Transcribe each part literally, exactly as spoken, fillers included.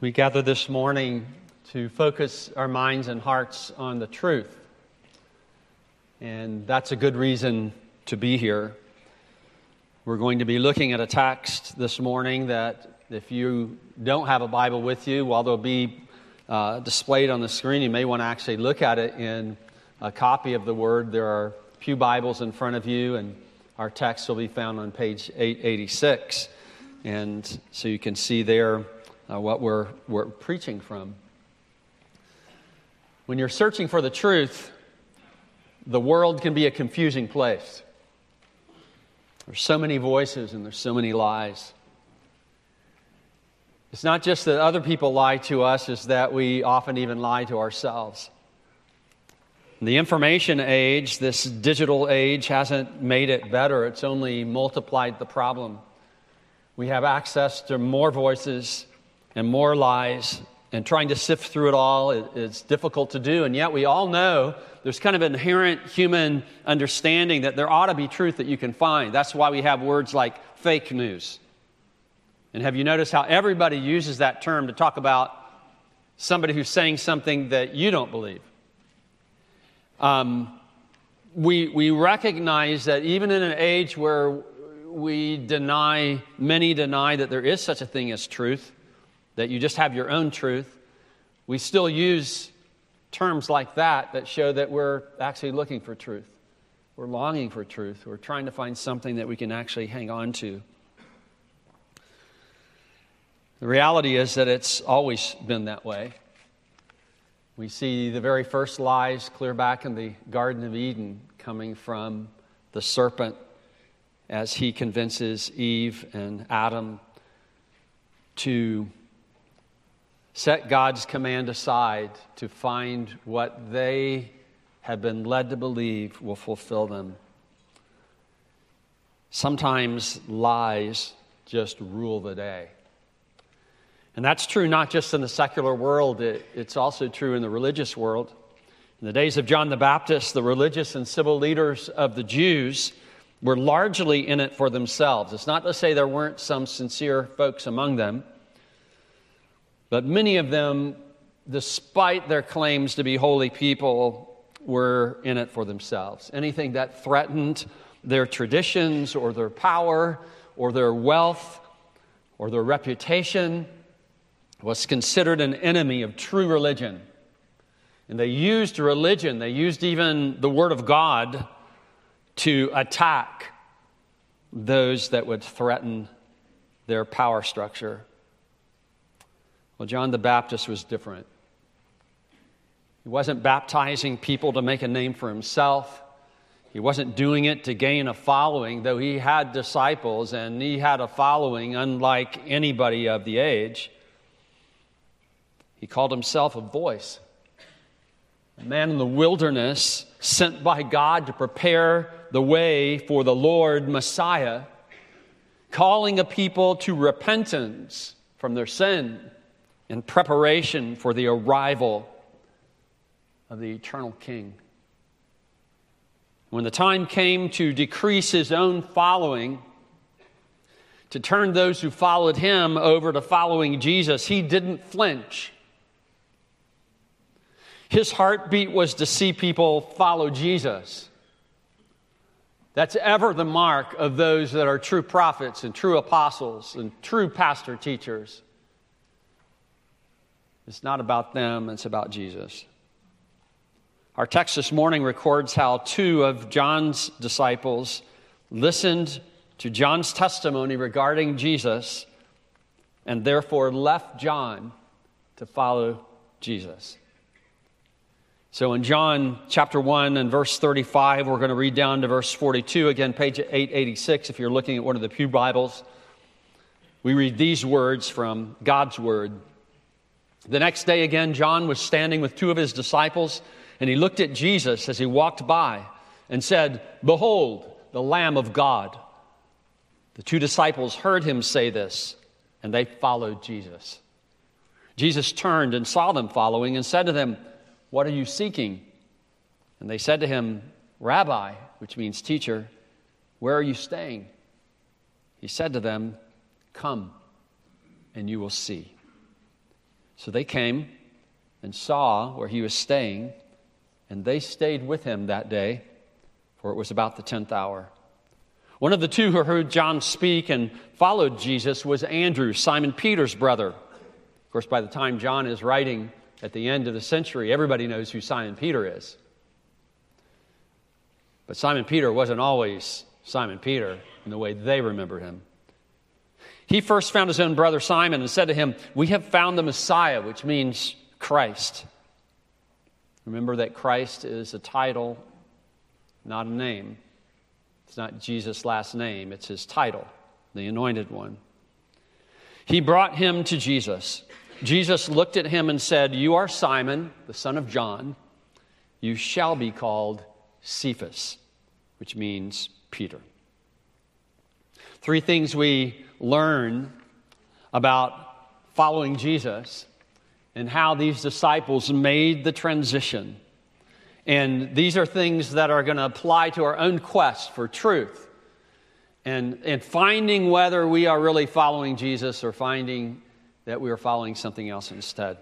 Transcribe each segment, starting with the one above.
We gather this morning to focus our minds and hearts on the truth. And that's a good reason to be here. We're going to be looking at a text this morning that if you don't have a Bible with you, while they'll be uh, displayed on the screen, you may want to actually look at it in a copy of the Word. There are pew Bibles in front of you, and our text will be found on page eight eighty-six. And so you can see there Uh, what we're, we're preaching from. When you're searching for the truth, the world can be a confusing place. There's so many voices and there's so many lies. It's not just that other people lie to us, it's that we often even lie to ourselves. In the information age, this digital age, hasn't made it better. It's only multiplied the problem. We have access to more voices and more lies, and trying to sift through it all it, it's difficult to do. And yet we all know there's kind of an inherent human understanding that there ought to be truth that you can find. That's why we have words like fake news. And have you noticed how everybody uses that term to talk about somebody who's saying something that you don't believe? Um, we, we recognize that even in an age where we deny, many deny that there is such a thing as truth, that you just have your own truth, we still use terms like that that show that we're actually looking for truth. We're longing for truth. We're trying to find something that we can actually hang on to. The reality is that it's always been that way. We see the very first lies clear back in the Garden of Eden coming from the serpent as he convinces Eve and Adam to set God's command aside to find what they have been led to believe will fulfill them. Sometimes lies just rule the day. And that's true not just in the secular world, it, it's also true in the religious world. In the days of John the Baptist, the religious and civil leaders of the Jews were largely in it for themselves. It's not to say there weren't some sincere folks among them, but many of them, despite their claims to be holy people, were in it for themselves. Anything that threatened their traditions or their power or their wealth or their reputation was considered an enemy of true religion. And they used religion, they used even the Word of God to attack those that would threaten their power structure. Well, John the Baptist was different. He wasn't baptizing people to make a name for himself. He wasn't doing it to gain a following, though he had disciples and he had a following unlike anybody of the age. He called himself a voice, a man in the wilderness sent by God to prepare the way for the Lord Messiah, calling a people to repentance from their sin, in preparation for the arrival of the eternal King. When the time came to decrease his own following, to turn those who followed him over to following Jesus, he didn't flinch. His heartbeat was to see people follow Jesus. That's ever the mark of those that are true prophets and true apostles and true pastor teachers. It's not about them, it's about Jesus. Our text this morning records how two of John's disciples listened to John's testimony regarding Jesus and therefore left John to follow Jesus. So in John chapter one and verse thirty-five, we're going to read down to verse forty-two, again page eight eighty-six if you're looking at one of the pew Bibles. We read these words from God's Word. The next day again, John was standing with two of his disciples, and he looked at Jesus as he walked by and said, "Behold, the Lamb of God." The two disciples heard him say this, and they followed Jesus. Jesus turned and saw them following and said to them, "What are you seeking?" And they said to him, "Rabbi," which means teacher, "where are you staying?" He said to them, "Come, and you will see." So they came and saw where he was staying, and they stayed with him that day, for it was about the tenth hour. One of the two who heard John speak and followed Jesus was Andrew, Simon Peter's brother. Of course, by the time John is writing at the end of the century, everybody knows who Simon Peter is. But Simon Peter wasn't always Simon Peter in the way they remembered him. He first found his own brother Simon and said to him, "We have found the Messiah," which means Christ. Remember that Christ is a title, not a name. It's not Jesus' last name, it's his title, the Anointed One. He brought him to Jesus. Jesus looked at him and said, "You are Simon, the son of John. You shall be called Cephas," which means Peter. Three things we learn about following Jesus and how these disciples made the transition. And these are things that are going to apply to our own quest for truth and, and finding whether we are really following Jesus or finding that we are following something else instead.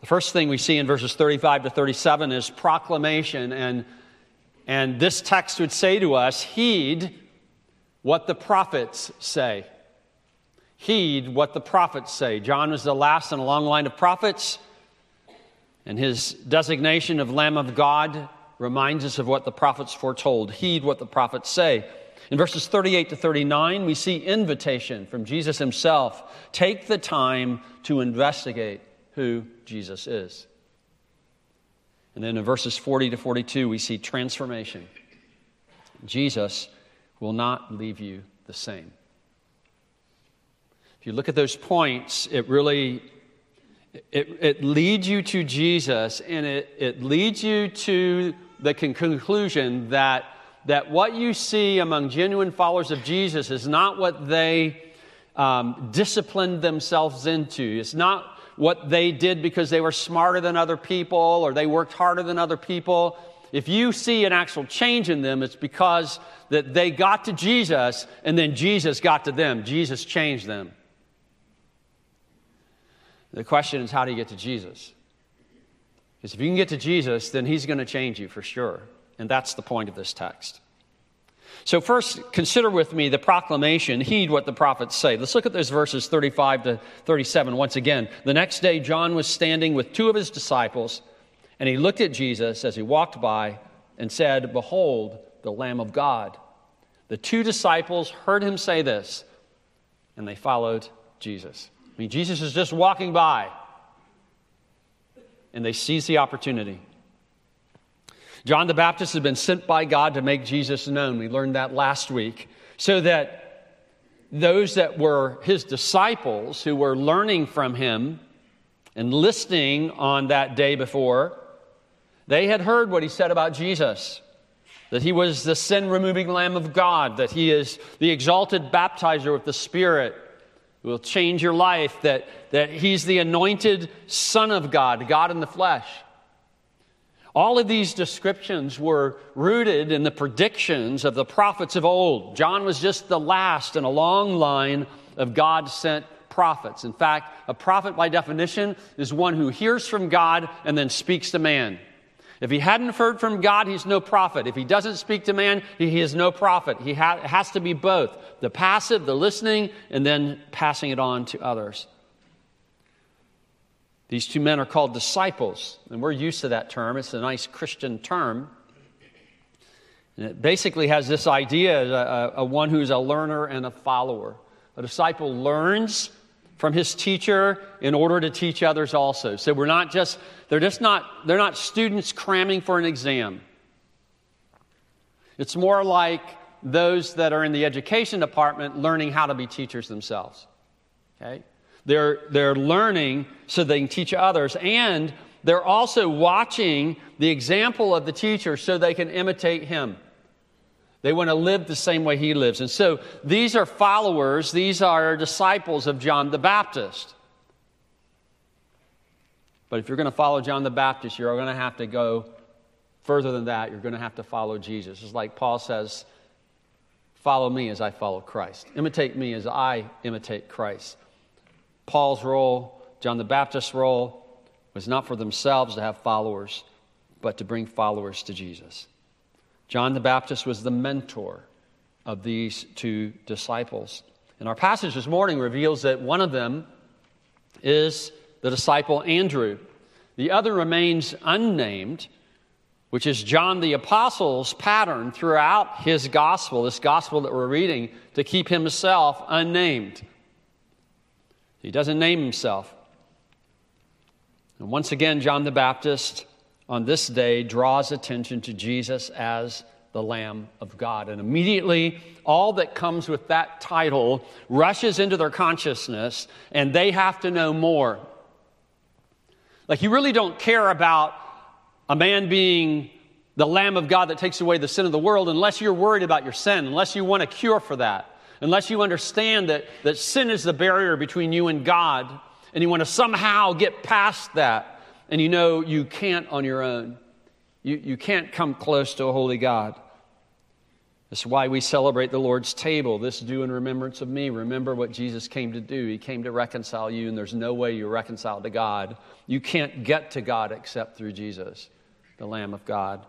The first thing we see in verses thirty-five to thirty-seven is proclamation. And, and this text would say to us, heed what the prophets say. Heed what the prophets say. John was the last in a long line of prophets, and his designation of Lamb of God reminds us of what the prophets foretold. Heed what the prophets say. In verses thirty-eight to thirty-nine, we see invitation from Jesus himself. Take the time to investigate who Jesus is. And then in verses forty to forty-two, we see transformation. Jesus will not leave you the same. If you look at those points, it really, it, it leads you to Jesus, and it, it leads you to the con- conclusion that, that what you see among genuine followers of Jesus is not what they um, disciplined themselves into. It's not what they did because they were smarter than other people or they worked harder than other people. If you see an actual change in them, it's because that they got to Jesus and then Jesus got to them. Jesus changed them. The question is, how do you get to Jesus? Because if you can get to Jesus, then he's going to change you for sure. And that's the point of this text. So first, consider with me the proclamation, heed what the prophets say. Let's look at those verses thirty-five to thirty-seven once again. The next day, John was standing with two of his disciples, and he looked at Jesus as he walked by and said, "Behold, the Lamb of God." The two disciples heard him say this, and they followed Jesus. I mean, Jesus is just walking by, and they seize the opportunity. John the Baptist had been sent by God to make Jesus known. We learned that last week. So that those that were his disciples who were learning from him and listening on that day before, they had heard what he said about Jesus, that he was the sin-removing Lamb of God, that he is the exalted baptizer with the Spirit, who will change your life, that, that he's the anointed Son of God, God in the flesh. All of these descriptions were rooted in the predictions of the prophets of old. John was just the last in a long line of God-sent prophets. In fact, a prophet by definition is one who hears from God and then speaks to man. If he hadn't heard from God, he's no prophet. If he doesn't speak to man, he is no prophet. He ha- has to be both, the passive, the listening, and then passing it on to others. These two men are called disciples, and we're used to that term. It's a nice Christian term. And it basically has this idea, a, a one who's a learner and a follower. A disciple learns from his teacher in order to teach others also. So we're not just, they're just not, they're not students cramming for an exam. It's more like those that are in the education department learning how to be teachers themselves. Okay? They're, they're learning so they can teach others, and they're also watching the example of the teacher so they can imitate him. They want to live the same way he lives. And so these are followers, these are disciples of John the Baptist. But if you're going to follow John the Baptist, you're going to have to go further than that. You're going to have to follow Jesus. It's like Paul says, follow me as I follow Christ. Imitate me as I imitate Christ. Paul's role John the Baptist's role was not for themselves to have followers, but to bring followers to Jesus. John the Baptist was the mentor of these two disciples. And our passage this morning reveals that one of them is the disciple Andrew. The other remains unnamed, which is John the Apostle's pattern throughout his gospel, this gospel that we're reading, to keep himself unnamed. He doesn't name himself. And once again, John the Baptist on this day draws attention to Jesus as the Lamb of God. And immediately, all that comes with that title rushes into their consciousness, and they have to know more. Like, you really don't care about a man being the Lamb of God that takes away the sin of the world unless you're worried about your sin, unless you want a cure for that, unless you understand that, that sin is the barrier between you and God, and you want to somehow get past that, and you know you can't on your own. You, you can't come close to a holy God. That's why we celebrate the Lord's table. This do in remembrance of me. Remember what Jesus came to do. He came to reconcile you, and there's no way you're reconciled to God. You can't get to God except through Jesus, the Lamb of God,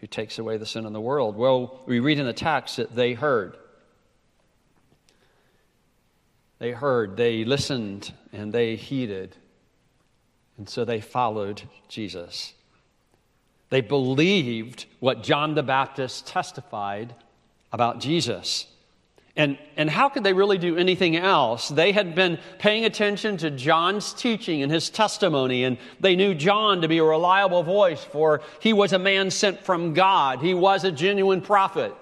who takes away the sin of the world. Well, we read in the text that they heard. They heard, they listened, and they heeded. And so they followed Jesus. They believed what John the Baptist testified about Jesus. And, and how could they really do anything else? They had been paying attention to John's teaching and his testimony, and they knew John to be a reliable voice, for he was a man sent from God. He was a genuine prophet.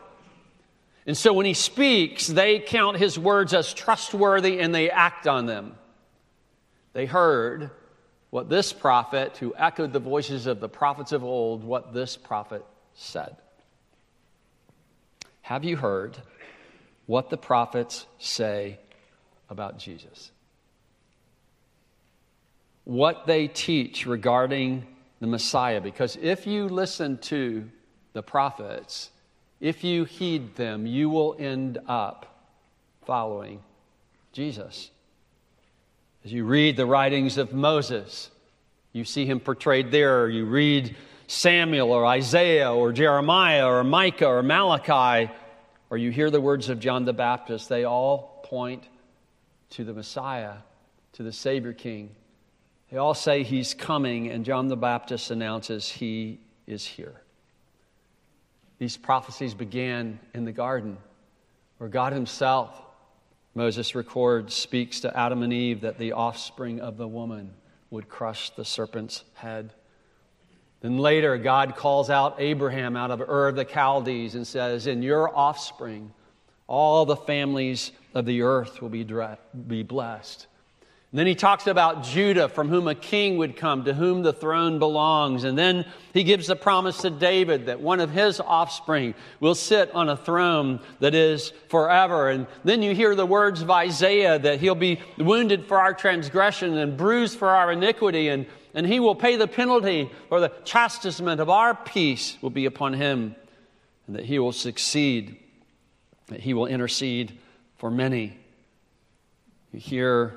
And so when he speaks, they count his words as trustworthy, and they act on them. They heard what this prophet, who echoed the voices of the prophets of old, what this prophet said. Have you heard what the prophets say about Jesus? What they teach regarding the Messiah? Because if you listen to the prophets, if you heed them, you will end up following Jesus. As you read the writings of Moses, you see him portrayed there. You read Samuel or Isaiah or Jeremiah or Micah or Malachi, or you hear the words of John the Baptist. They all point to the Messiah, to the Savior King. They all say he's coming, and John the Baptist announces he is here. These prophecies began in the garden, where God himself, Moses records, speaks to Adam and Eve that the offspring of the woman would crush the serpent's head. Then later, God calls out Abraham out of Ur of the Chaldees and says, in your offspring, all the families of the earth will be be blessed. And then he talks about Judah, from whom a king would come, to whom the throne belongs. And then he gives the promise to David that one of his offspring will sit on a throne that is forever. And then you hear the words of Isaiah that he'll be wounded for our transgression and bruised for our iniquity, and, and he will pay the penalty, or the chastisement of our peace will be upon him, and that he will succeed, that he will intercede for many. You hear...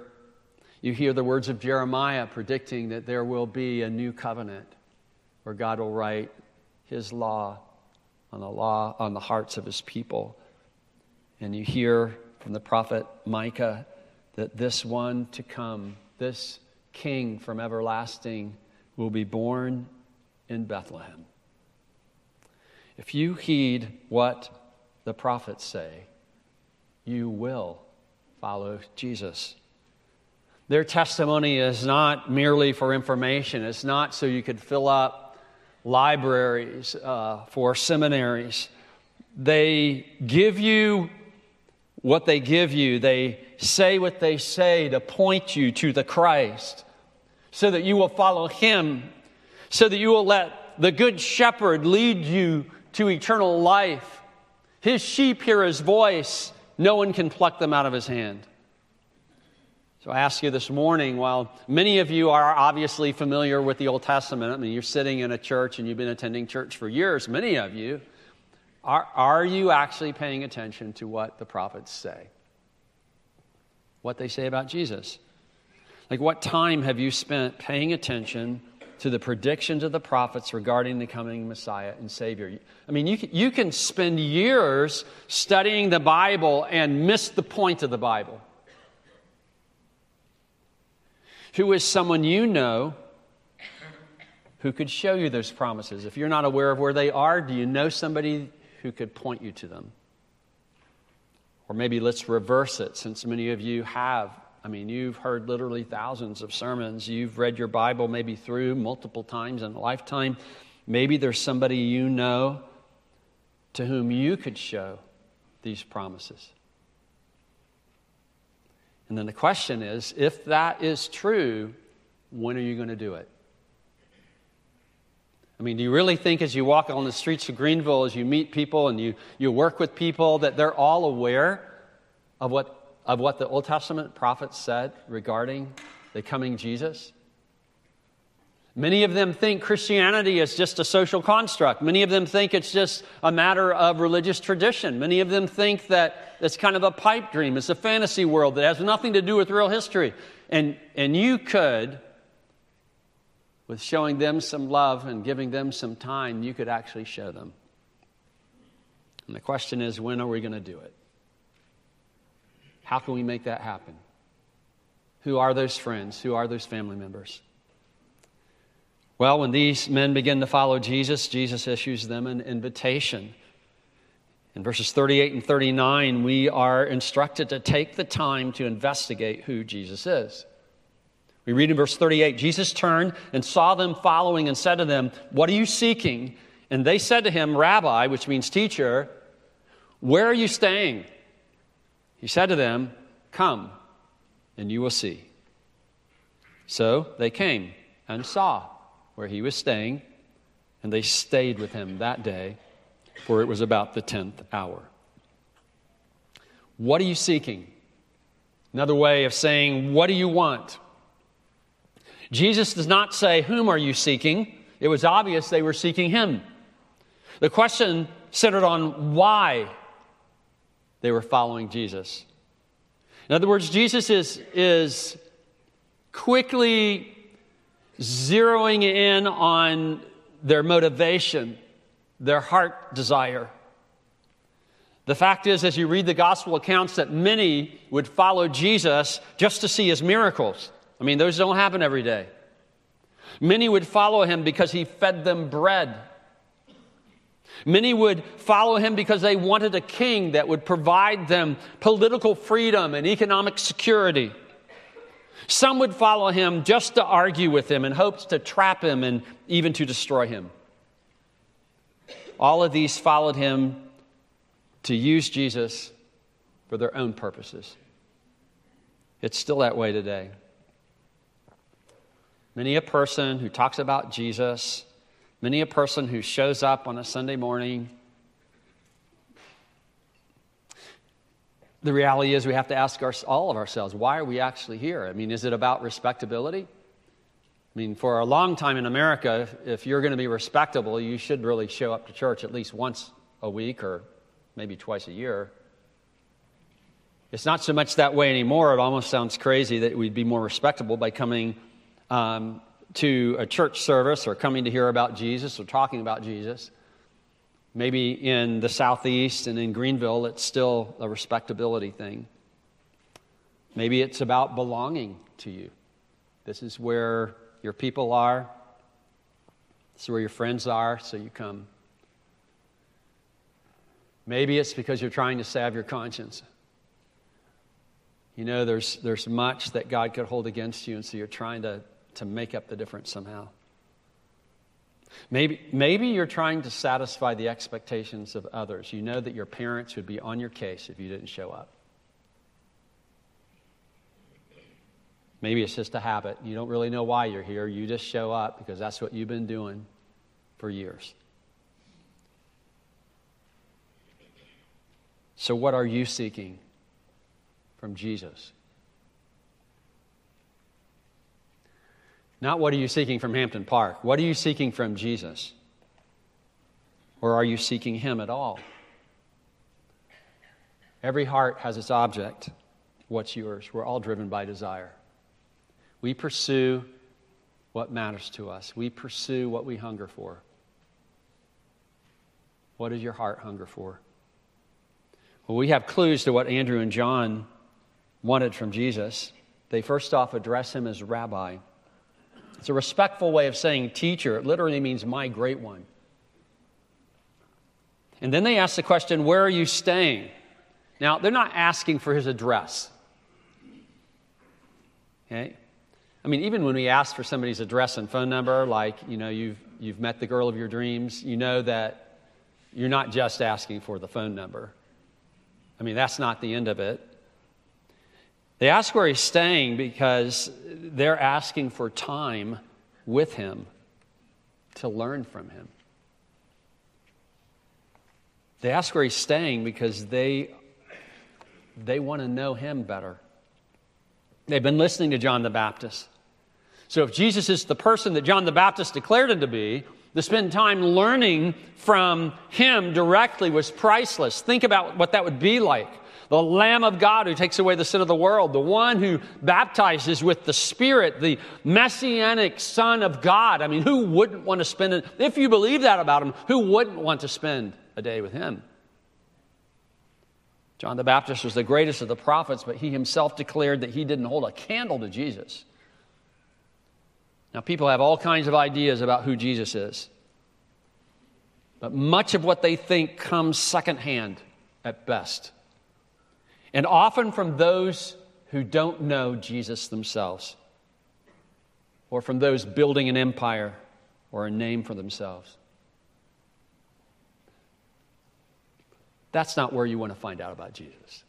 You hear the words of Jeremiah predicting that there will be a new covenant where God will write his law on the law on the hearts of his people. And you hear from the prophet Micah that this one to come, this king from everlasting, will be born in Bethlehem. If you heed what the prophets say, you will follow Jesus. Their testimony is not merely for information. It's not so you could fill up libraries uh, for seminaries. They give you what they give you. They say what they say to point you to the Christ, so that you will follow him, so that you will let the Good Shepherd lead you to eternal life. His sheep hear his voice. No one can pluck them out of his hand. So I ask you this morning, while many of you are obviously familiar with the Old Testament, I mean, you're sitting in a church and you've been attending church for years, many of you, are, are you actually paying attention to what the prophets say? What they say about Jesus? Like, what time have you spent paying attention to the predictions of the prophets regarding the coming Messiah and Savior? I mean, you can, you can spend years studying the Bible and miss the point of the Bible. Who is someone you know who could show you those promises? If you're not aware of where they are, do you know somebody who could point you to them? Or maybe let's reverse it, since many of you have. I mean, you've heard literally thousands of sermons. You've read your Bible maybe through multiple times in a lifetime. Maybe there's somebody you know to whom you could show these promises. And then the question is, if that is true, when are you going to do it? I mean, do you really think as you walk on the streets of Greenville, as you meet people and you, you work with people, that they're all aware of what of what the Old Testament prophets said regarding the coming Jesus? Many of them think Christianity is just a social construct. Many of them think it's just a matter of religious tradition. Many of them think that it's kind of a pipe dream. It's a fantasy world that has nothing to do with real history. And, and you could, with showing them some love and giving them some time, you could actually show them. And the question is, when are we going to do it? How can we make that happen? Who are those friends? Who are those family members? Well, when these men begin to follow Jesus, Jesus issues them an invitation. In verses thirty-eight and thirty-nine, we are instructed to take the time to investigate who Jesus is. We read in verse thirty-eight, Jesus turned and saw them following and said to them, "What are you seeking?" And they said to him, "Rabbi," which means teacher, "where are you staying?" He said to them, "Come, and you will see." So they came and saw where he was staying, and they stayed with him that day, for it was about the tenth hour. What are you seeking? Another way of saying, what do you want? Jesus does not say, whom are you seeking? It was obvious they were seeking him. The question centered on why they were following Jesus. In other words, Jesus is, is quickly zeroing in on their motivation, their heart desire. The fact is, as you read the gospel accounts, that many would follow Jesus just to see his miracles. I mean, those don't happen every day. Many would follow him because he fed them bread. Many would follow him because they wanted a king that would provide them political freedom and economic security. Some would follow him just to argue with him in hopes to trap him and even to destroy him. All of these followed him to use Jesus for their own purposes. It's still that way today. Many a person who talks about Jesus, many a person who shows up on a Sunday morning. The reality is we have to ask our, all of ourselves, why are we actually here? I mean, is it about respectability? I mean, for a long time in America, if you're going to be respectable, you should really show up to church at least once a week or maybe twice a year. It's not so much that way anymore. It almost sounds crazy that we'd be more respectable by coming um to a church service or coming to hear about Jesus or talking about Jesus. Maybe in the Southeast and in Greenville, it's still a respectability thing. Maybe it's about belonging to you. This is where your people are. This is where your friends are, so you come. Maybe it's because you're trying to salve your conscience. You know, there's there's much that God could hold against you, and so you're trying to to make up the difference somehow. Maybe, maybe you're trying to satisfy the expectations of others. You know that your parents would be on your case if you didn't show up. Maybe it's just a habit. You don't really know why you're here. You just show up because that's what you've been doing for years. So what are you seeking from Jesus? Not what are you seeking from Hampton Park? What are you seeking from Jesus? Or are you seeking him at all? Every heart has its object. What's yours? We're all driven by desire. We pursue what matters to us. We pursue what we hunger for. What does your heart hunger for? Well, we have clues to what Andrew and John wanted from Jesus. They first off address him as rabbi. It's a respectful way of saying teacher. It literally means my great one. And then they ask the question, where are you staying? Now, they're not asking for his address. Okay? I mean, even when we ask for somebody's address and phone number, like, you know, you've you've met the girl of your dreams, you know that you're not just asking for the phone number. I mean, that's not the end of it. They ask where he's staying because they're asking for time with him to learn from him. They ask where he's staying because they, they want to know him better. They've been listening to John the Baptist. So if Jesus is the person that John the Baptist declared him to be, to spend time learning from him directly was priceless. Think about what that would be like. The Lamb of God who takes away the sin of the world, the one who baptizes with the Spirit, the Messianic Son of God. I mean, who wouldn't want to spend it? If you believe that about him, who wouldn't want to spend a day with him? John the Baptist was the greatest of the prophets, but he himself declared that he didn't hold a candle to Jesus. Now, people have all kinds of ideas about who Jesus is, but much of what they think comes secondhand at best, and often from those who don't know Jesus themselves, or from those building an empire or a name for themselves. That's not where you want to find out about Jesus.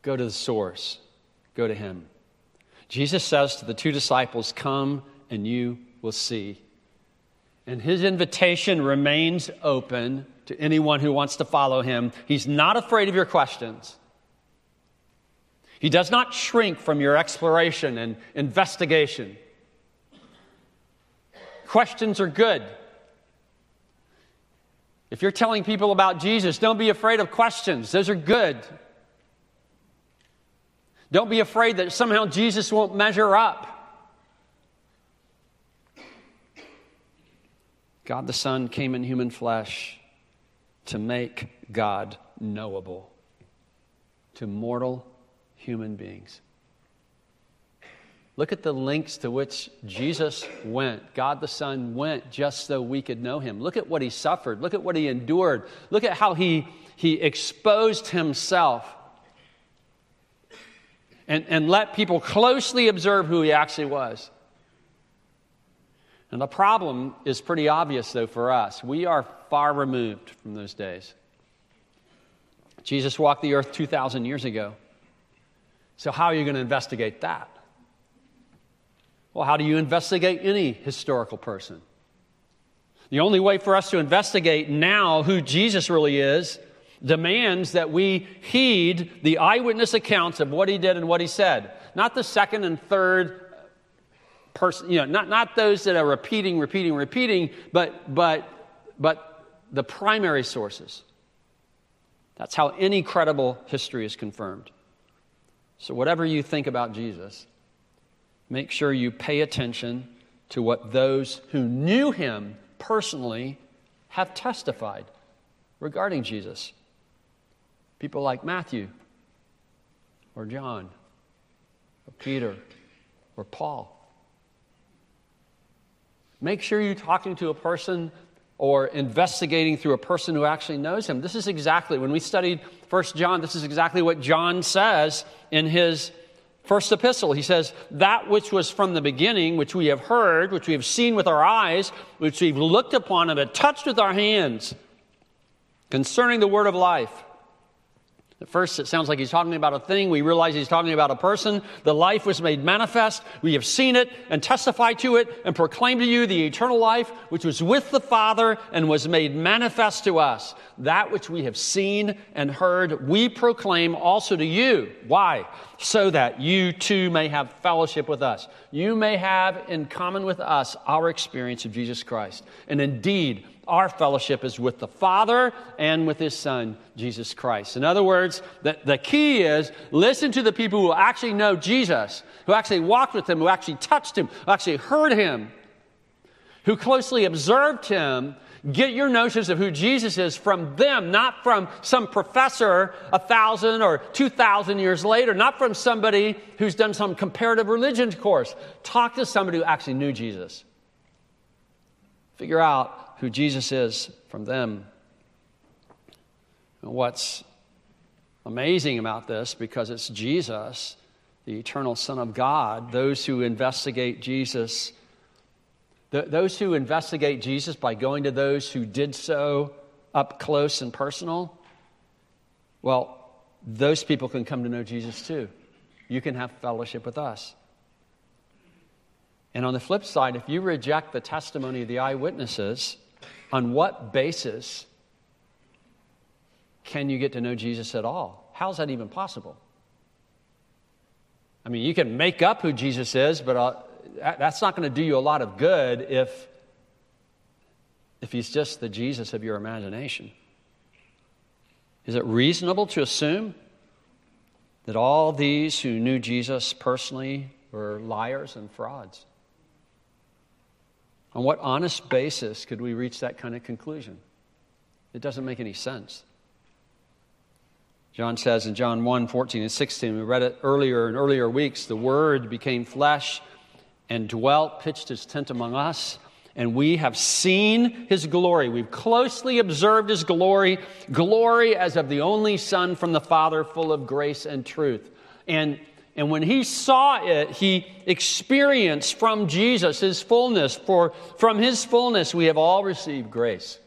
Go to the source. Go to him. Jesus says to the two disciples, come and you will see. And his invitation remains open to anyone who wants to follow him. He's not afraid of your questions. He does not shrink from your exploration and investigation. Questions are good. If you're telling people about Jesus, don't be afraid of questions. Those are good. Don't be afraid that somehow Jesus won't measure up. God the Son came in human flesh to make God knowable to mortal human beings. Look at the lengths to which Jesus went, God the Son went, just so we could know him. Look at what he suffered. Look at what he endured. Look at how he, he exposed himself and, and let people closely observe who he actually was. And the problem is pretty obvious, though, for us. We are far removed from those days. Jesus walked the earth two thousand years ago. So how are you going to investigate that? Well, how do you investigate any historical person? The only way for us to investigate now who Jesus really is demands that we heed the eyewitness accounts of what he did and what he said. Not the second and third person, you know, not, not those that are repeating, repeating, repeating, but, but, but the primary sources. That's how any credible history is confirmed. So whatever you think about Jesus, make sure you pay attention to what those who knew him personally have testified regarding Jesus. People like Matthew or John or Peter or Paul. Make sure you're talking to a person or investigating through a person who actually knows him. This is exactly, when we studied First John, this is exactly what John says in his first epistle. He says, that which was from the beginning, which we have heard, which we have seen with our eyes, which we've looked upon and have touched with our hands, concerning the word of life. At first, it sounds like he's talking about a thing. We realize he's talking about a person. The life was made manifest. We have seen it and testified to it and proclaimed to you the eternal life, which was with the Father and was made manifest to us. That which we have seen and heard, we proclaim also to you. Why? so that you too may have fellowship with us. You may have in common with us our experience of Jesus Christ. And indeed, our fellowship is with the Father and with His Son, Jesus Christ. In other words, the, the key is listen to the people who actually know Jesus, who actually walked with Him, who actually touched Him, who actually heard Him, who closely observed Him. Get your notions of who Jesus is from them, not from some professor a thousand or two thousand years later, not from somebody who's done some comparative religion course. Talk to somebody who actually knew Jesus. Figure out who Jesus is from them. And what's amazing about this, because it's Jesus, the eternal Son of God, those who investigate Jesus Those who investigate Jesus by going to those who did so up close and personal, well, those people can come to know Jesus too. You can have fellowship with us. And on the flip side, if you reject the testimony of the eyewitnesses, on what basis can you get to know Jesus at all? How is that even possible? I mean, you can make up who Jesus is, but... I'll, That's not going to do you a lot of good if, if he's just the Jesus of your imagination. Is it reasonable to assume that all these who knew Jesus personally were liars and frauds? On what honest basis could we reach that kind of conclusion? It doesn't make any sense. John says in John one, fourteen and sixteen, we read it earlier in earlier weeks, the Word became flesh and dwelt, pitched his tent among us, and we have seen his glory. We've closely observed his glory, glory as of the only Son from the Father, full of grace and truth. And, and when he saw it, he experienced from Jesus his fullness. For from his fullness we have all received grace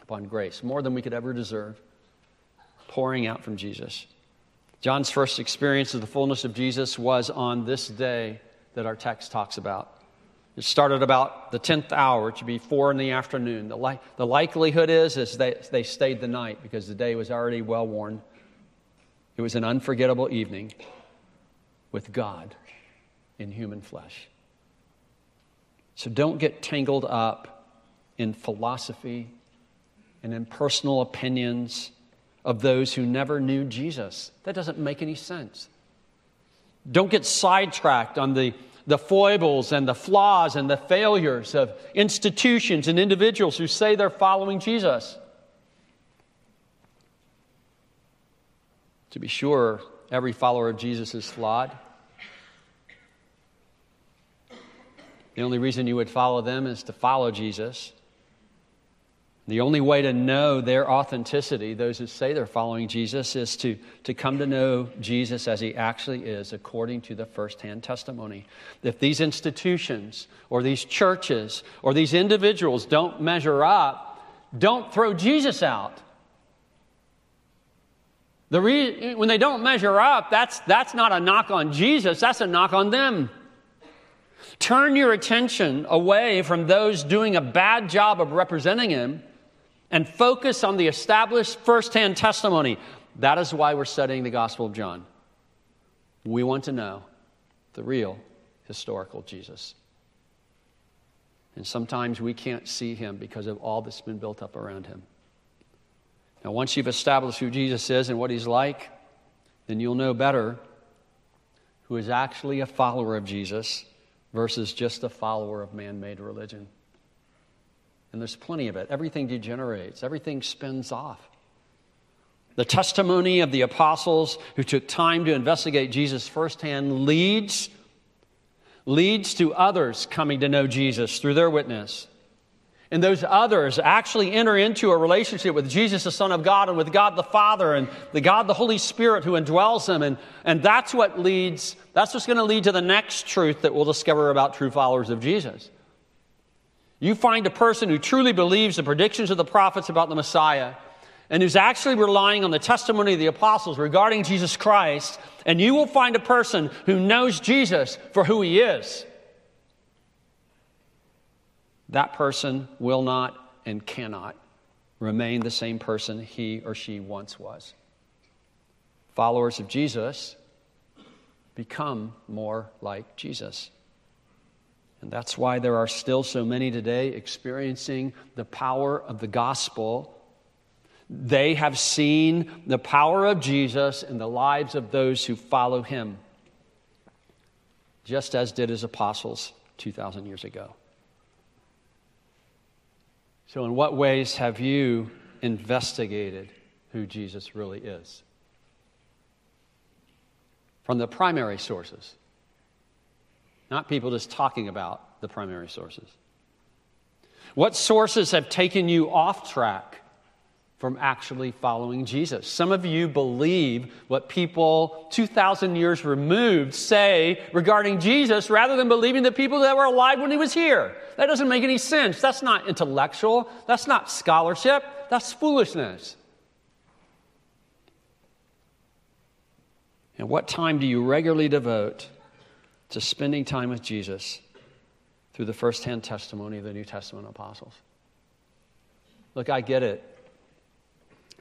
upon grace, more than we could ever deserve, pouring out from Jesus. John's first experience of the fullness of Jesus was on this day that our text talks about. It started about the tenth hour. It should be four in the afternoon. The, li- the likelihood is, is they, they stayed the night because the day was already well worn. It was an unforgettable evening with God in human flesh. So don't get tangled up in philosophy and in personal opinions of those who never knew Jesus. That doesn't make any sense. Don't get sidetracked on the, the foibles and the flaws and the failures of institutions and individuals who say they're following Jesus. To be sure, every follower of Jesus is flawed. The only reason you would follow them is to follow Jesus. The only way to know their authenticity, those who say they're following Jesus, is to, to come to know Jesus as he actually is, according to the firsthand testimony. If these institutions or these churches or these individuals don't measure up, don't throw Jesus out. The re- when they don't measure up, that's, that's not a knock on Jesus, that's a knock on them. Turn your attention away from those doing a bad job of representing him and focus on the established firsthand testimony. That is why we're studying the Gospel of John. We want to know the real historical Jesus. And sometimes we can't see him because of all that's been built up around him. Now, once you've established who Jesus is and what he's like, then you'll know better who is actually a follower of Jesus versus just a follower of man-made religion. And there's plenty of it. Everything degenerates. Everything spins off. The testimony of the apostles who took time to investigate Jesus firsthand leads, leads to others coming to know Jesus through their witness. And those others actually enter into a relationship with Jesus, the Son of God, and with God the Father, and the God the Holy Spirit who indwells them. And, and that's what leads, that's what's going to lead to the next truth that we'll discover about true followers of Jesus. You find a person who truly believes the predictions of the prophets about the Messiah, and who's actually relying on the testimony of the apostles regarding Jesus Christ, and you will find a person who knows Jesus for who he is. That person will not and cannot remain the same person he or she once was. Followers of Jesus become more like Jesus. And that's why there are still so many today experiencing the power of the gospel. They have seen the power of Jesus in the lives of those who follow him, just as did his apostles two thousand years ago. So in what ways have you investigated who Jesus really is? From the primary sources. Not people just talking about the primary sources. What sources have taken you off track from actually following Jesus? Some of you believe what people two thousand years removed say regarding Jesus rather than believing the people that were alive when he was here. That doesn't make any sense. That's not intellectual. That's not scholarship. That's foolishness. And what time do you regularly devote to spending time with Jesus through the firsthand testimony of the New Testament apostles? Look, I get it.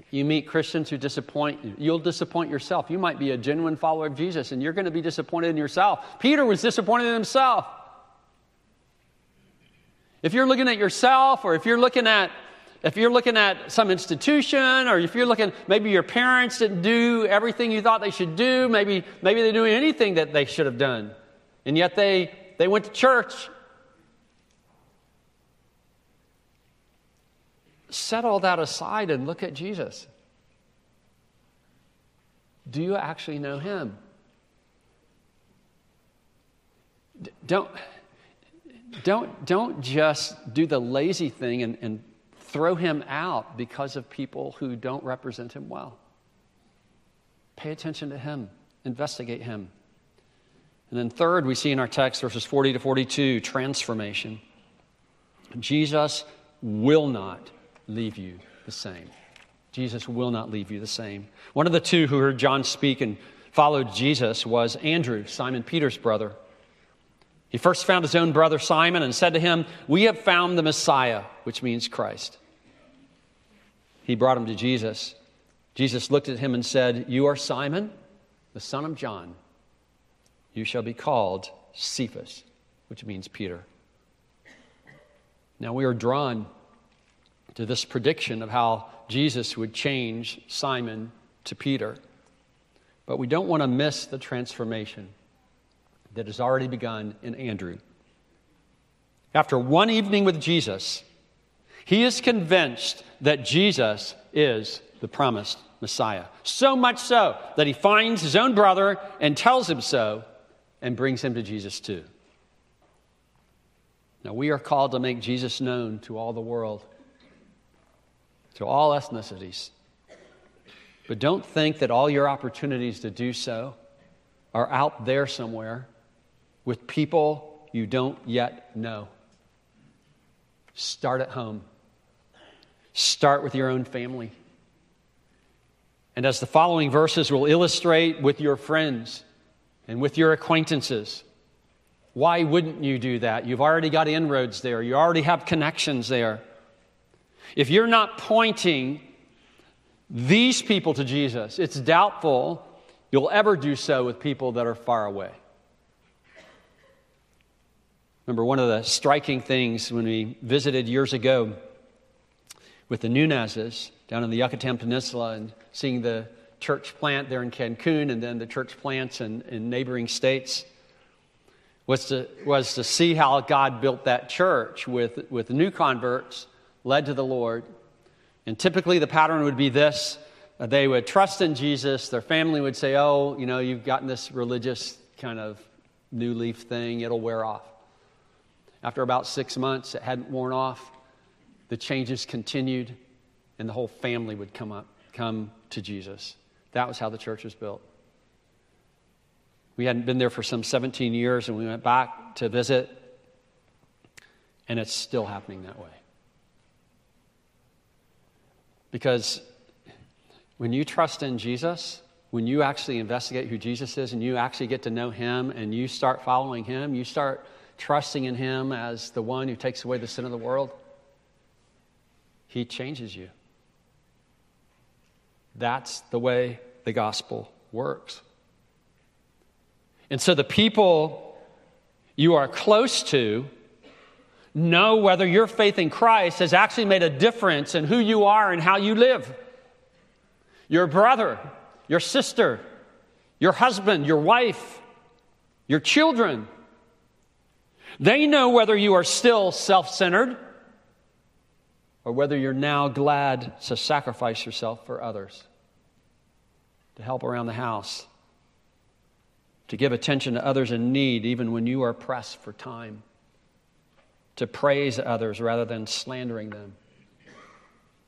You meet Christians who disappoint you. You'll disappoint yourself. You might be a genuine follower of Jesus, and you're going to be disappointed in yourself. Peter was disappointed in himself. If you're looking at yourself, or if you're looking at If you're looking at some institution, or if you're looking, maybe your parents didn't do everything you thought they should do. Maybe maybe they didn't do anything that they should have done. And yet they, they went to church. Set all that aside and look at Jesus. Do you actually know him? D- don't, don't, don't just do the lazy thing and... and throw him out because of people who don't represent him well. Pay attention to him. Investigate him. And then third, we see in our text, verses forty to forty-two, transformation. Jesus will not leave you the same. Jesus will not leave you the same. One of the two who heard John speak and followed Jesus was Andrew, Simon Peter's brother. He first found his own brother Simon and said to him, "We have found the Messiah," which means Christ. He brought him to Jesus. Jesus looked at him and said, "You are Simon, the son of John. You shall be called Cephas," which means Peter. Now we are drawn to this prediction of how Jesus would change Simon to Peter. But we don't want to miss the transformation that has already begun in Andrew. After one evening with Jesus, he is convinced that Jesus is the promised Messiah. So much so that he finds his own brother and tells him so and brings him to Jesus too. Now we are called to make Jesus known to all the world, to all ethnicities. But don't think that all your opportunities to do so are out there somewhere with people you don't yet know. Start at home. Start with your own family. And as the following verses will illustrate, with your friends and with your acquaintances. Why wouldn't you do that? You've already got inroads there. You already have connections there. If you're not pointing these people to Jesus, it's doubtful you'll ever do so with people that are far away. Remember, one of the striking things when we visited years ago with the Nunezes down in the Yucatan Peninsula and seeing the church plant there in Cancun and then the church plants in, in neighboring states was to, was to see how God built that church with, with new converts led to the Lord. And typically the pattern would be this. They would trust in Jesus. Their family would say, "Oh, you know, you've gotten this religious kind of new leaf thing. It'll wear off." After about six months, it hadn't worn off. The changes continued, and the whole family would come up, come to Jesus. That was how the church was built. We hadn't been there for some seventeen years, and we went back to visit, and it's still happening that way. Because when you trust in Jesus, when you actually investigate who Jesus is and you actually get to know him and you start following him, you start trusting in him as the one who takes away the sin of the world, he changes you. That's the way the gospel works. And so the people you are close to know whether your faith in Christ has actually made a difference in who you are and how you live. Your brother, your sister, your husband, your wife, your children. They know whether you are still self-centered or whether you're now glad to sacrifice yourself for others, to help around the house, to give attention to others in need even when you are pressed for time, to praise others rather than slandering them,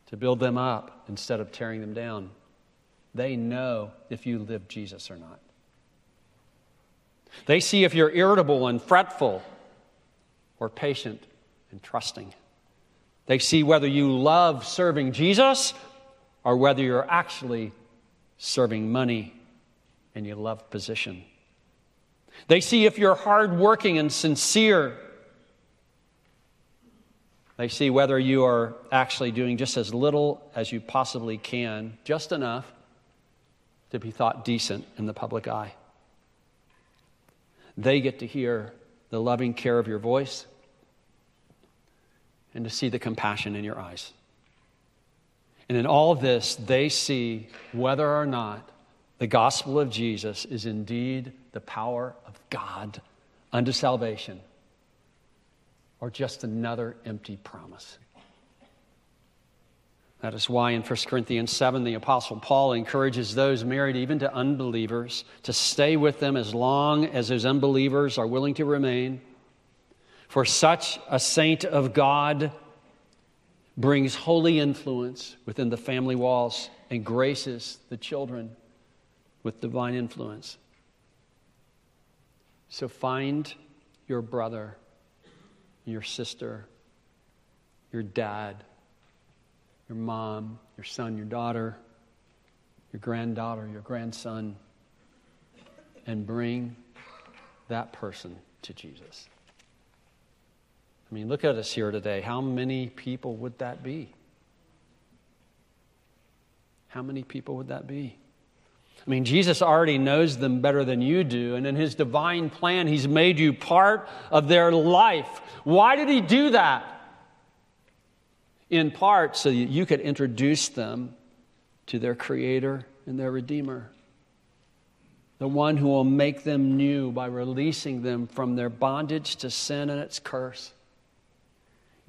to build them up instead of tearing them down. They know if you live Jesus or not. They see if you're irritable and fretful or patient and trusting. They see whether you love serving Jesus or whether you're actually serving money and you love position. They see if you're hardworking and sincere. They see whether you are actually doing just as little as you possibly can, just enough to be thought decent in the public eye. They get to hear the loving care of your voice and to see the compassion in your eyes. And in all this, they see whether or not the gospel of Jesus is indeed the power of God unto salvation or just another empty promise. That is why in First Corinthians seven, the Apostle Paul encourages those married even to unbelievers to stay with them as long as those unbelievers are willing to remain. For such a saint of God brings holy influence within the family walls and graces the children with divine influence. So find your brother, your sister, your dad, your mom, your son, your daughter, your granddaughter, your grandson, and bring that person to Jesus. I mean, look at us here today. How many people would that be? How many people would that be? I mean, Jesus already knows them better than you do, and in his divine plan, he's made you part of their life. Why did he do that? In part, so that you could introduce them to their Creator and their Redeemer, the one who will make them new by releasing them from their bondage to sin and its curse.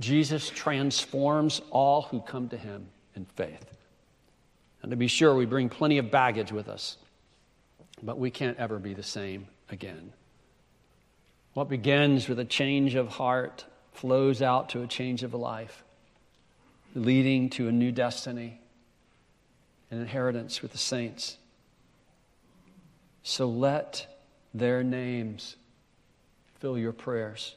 Jesus transforms all who come to him in faith. And to be sure, we bring plenty of baggage with us, but we can't ever be the same again. What begins with a change of heart flows out to a change of life, leading to a new destiny, an inheritance with the saints. So let their names fill your prayers.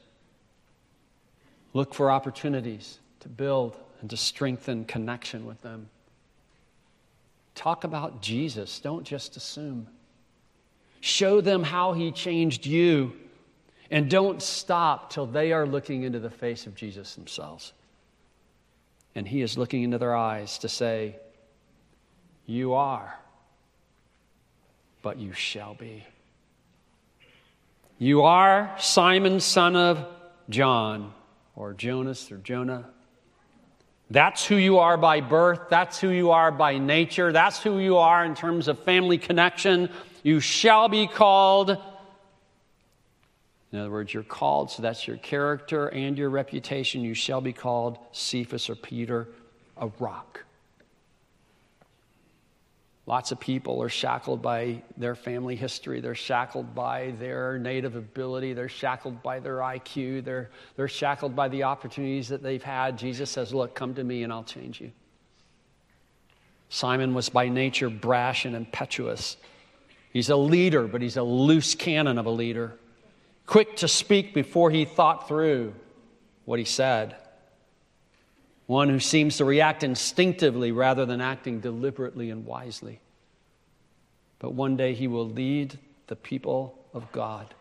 Look for opportunities to build and to strengthen connection with them. Talk about Jesus. Don't just assume. Show them how he changed you, and don't stop till they are looking into the face of Jesus themselves. And he is looking into their eyes to say, you are, but you shall be. You are Simon, son of John, or Jonas, or Jonah. That's who you are by birth. That's who you are by nature. That's who you are in terms of family connection. You shall be called. In other words, you're called, so that's your character and your reputation. You shall be called Cephas or Peter, a rock. Lots of people are shackled by their family history. They're shackled by their native ability. They're shackled by their I Q. They're, they're shackled by the opportunities that they've had. Jesus says, look, come to me and I'll change you. Simon was by nature brash and impetuous. He's a leader, but he's a loose cannon of a leader, quick to speak before he thought through what he said. One who seems to react instinctively rather than acting deliberately and wisely. But one day he will lead the people of God.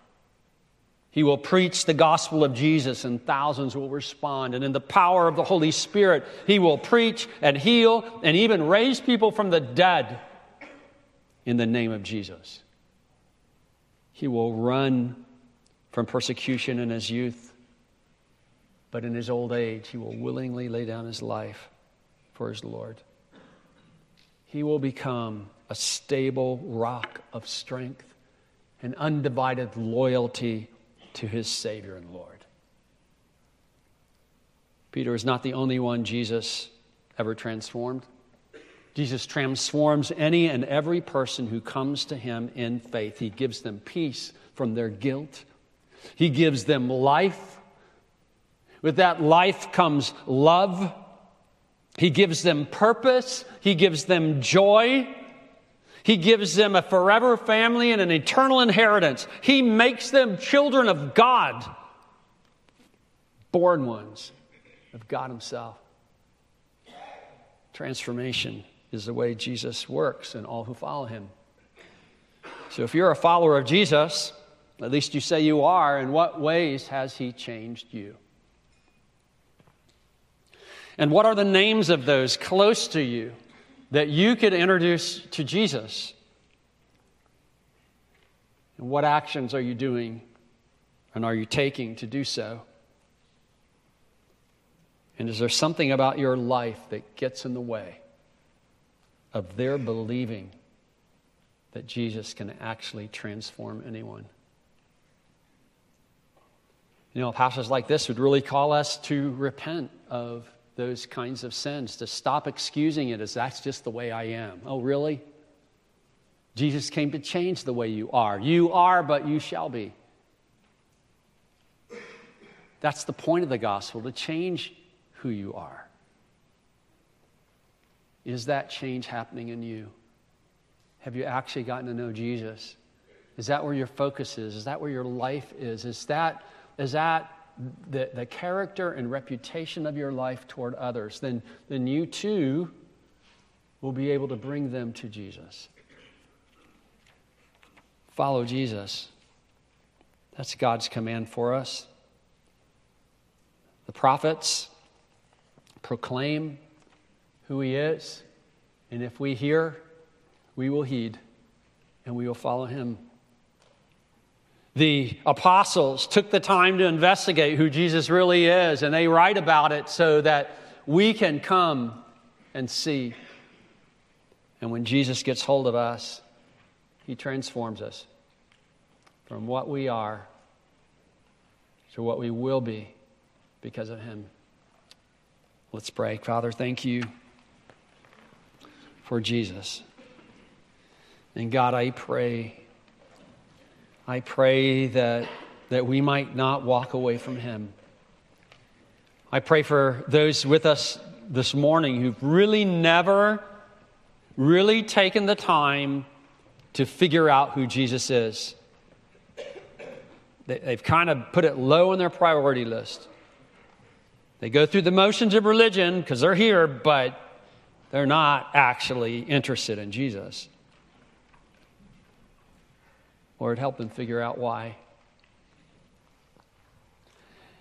He will preach the gospel of Jesus and thousands will respond. And in the power of the Holy Spirit, he will preach and heal and even raise people from the dead in the name of Jesus. He will run from persecution in his youth, but in his old age, he will willingly lay down his life for his Lord. He will become a stable rock of strength and undivided loyalty to his Savior and Lord. Peter is not the only one Jesus ever transformed. Jesus transforms any and every person who comes to him in faith. He gives them peace from their guilt. He gives them life. With that life comes love. He gives them purpose. He gives them joy. He gives them a forever family and an eternal inheritance. He makes them children of God, born ones of God himself. Transformation is the way Jesus works in all who follow him. So if you're a follower of Jesus, at least you say you are, in what ways has he changed you? And what are the names of those close to you that you could introduce to Jesus? And what actions are you doing and are you taking to do so? And is there something about your life that gets in the way of their believing that Jesus can actually transform anyone? You know, passages like this would really call us to repent of those kinds of sins, to stop excusing it as that's just the way I am. Oh, really? Jesus came to change the way you are. You are, but you shall be. That's the point of the gospel, to change who you are. Is that change happening in you? Have you actually gotten to know Jesus? Is that where your focus is? Is that where your life is? Is that, is that The, the character and reputation of your life toward others, then, then you too will be able to bring them to Jesus. Follow Jesus. That's God's command for us. The prophets proclaim who he is, and if we hear, we will heed, and we will follow him. The apostles took the time to investigate who Jesus really is, and they write about it so that we can come and see. And when Jesus gets hold of us, he transforms us from what we are to what we will be because of him. Let's pray. Father, thank you for Jesus. And God, I pray... I pray that, that we might not walk away from him. I pray for those with us this morning who've really never really taken the time to figure out who Jesus is. They, they've kind of put it low on their priority list. They go through the motions of religion because they're here, but they're not actually interested in Jesus. Lord, help them figure out why.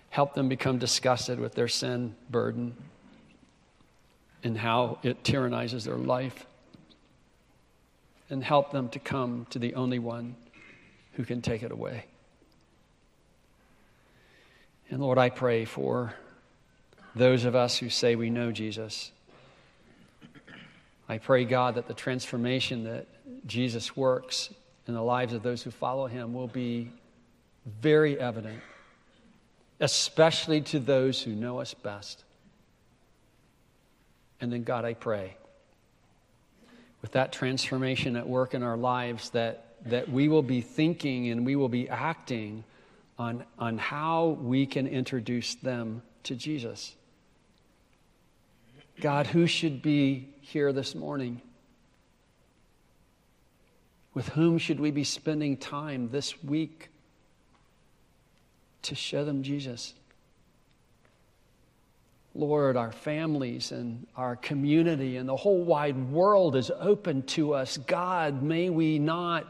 Help them become disgusted with their sin burden and how it tyrannizes their life. And help them to come to the only one who can take it away. And Lord, I pray for those of us who say we know Jesus. I pray, God, that the transformation that Jesus works and the lives of those who follow him will be very evident, especially to those who know us best. And then, God, I pray, with that transformation at work in our lives, that, that we will be thinking and we will be acting on, on how we can introduce them to Jesus. God, who should be here this morning? With whom should we be spending time this week to show them Jesus? Lord, our families and our community and the whole wide world is open to us. God, may we not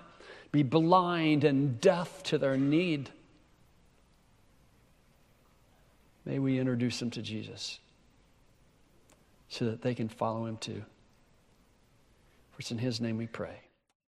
be blind and deaf to their need. May we introduce them to Jesus so that they can follow him too. For it's in his name we pray.